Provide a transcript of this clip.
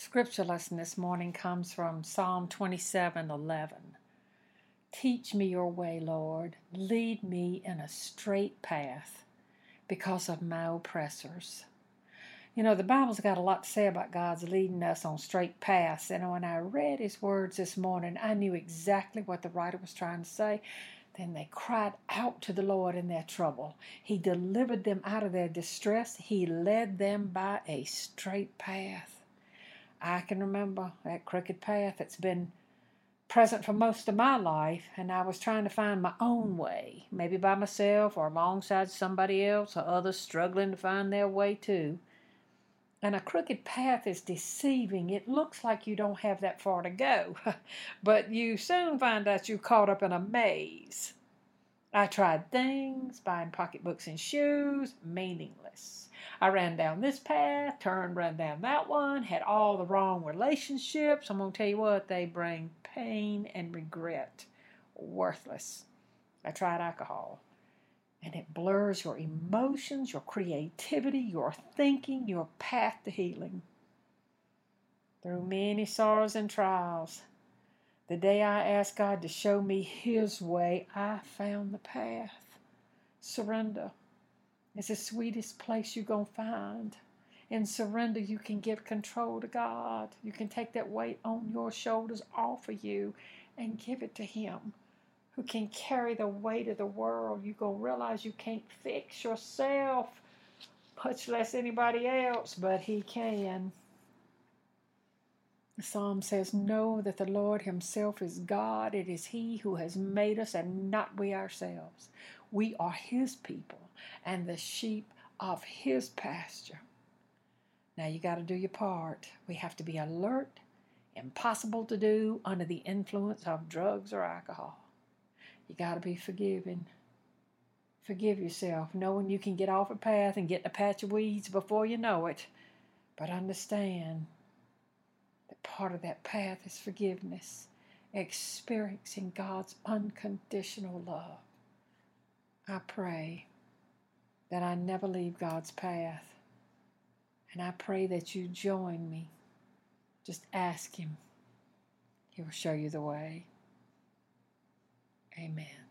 Scripture lesson this morning comes from Psalm 27:11. Teach me your way, Lord. Lead me in a straight path because of my oppressors. You know, the Bible's got a lot to say about God's leading us on straight paths. And when I read his words this morning, I knew exactly what the writer was trying to say. Then they cried out to the Lord in their trouble. He delivered them out of their distress. He led them by a straight path. I can remember that crooked path that's been present for most of my life, and I was trying to find my own way, maybe by myself or alongside somebody else or others struggling to find their way too. And a crooked path is deceiving. It looks like you don't have that far to go, but you soon find out you're caught up in a maze. I tried things, buying pocketbooks and shoes, meaningless. I ran down this path, ran down that one, had all the wrong relationships. I'm going to tell you what, they bring pain and regret. Worthless. I tried alcohol, and it blurs your emotions, your creativity, your thinking, your path to healing. Through many sorrows and trials, the day I asked God to show me his way, I found the path. Surrender is the sweetest place you're going to find. In surrender, you can give control to God. You can take that weight on your shoulders off of you and give it to him who can carry the weight of the world. You're going to realize you can't fix yourself, much less anybody else, but he can. The psalm says, know that the Lord himself is God. It is he who has made us and not we ourselves. We are his people and the sheep of his pasture. Now you got to do your part. We have to be alert, impossible to do under the influence of drugs or alcohol. You got to be forgiving. Forgive yourself, knowing you can get off a path and get in a patch of weeds before you know it. But understand, part of that path is forgiveness, experiencing God's unconditional love. I pray that I never leave God's path, and I pray that you join me. Just ask him. He will show you the way. Amen.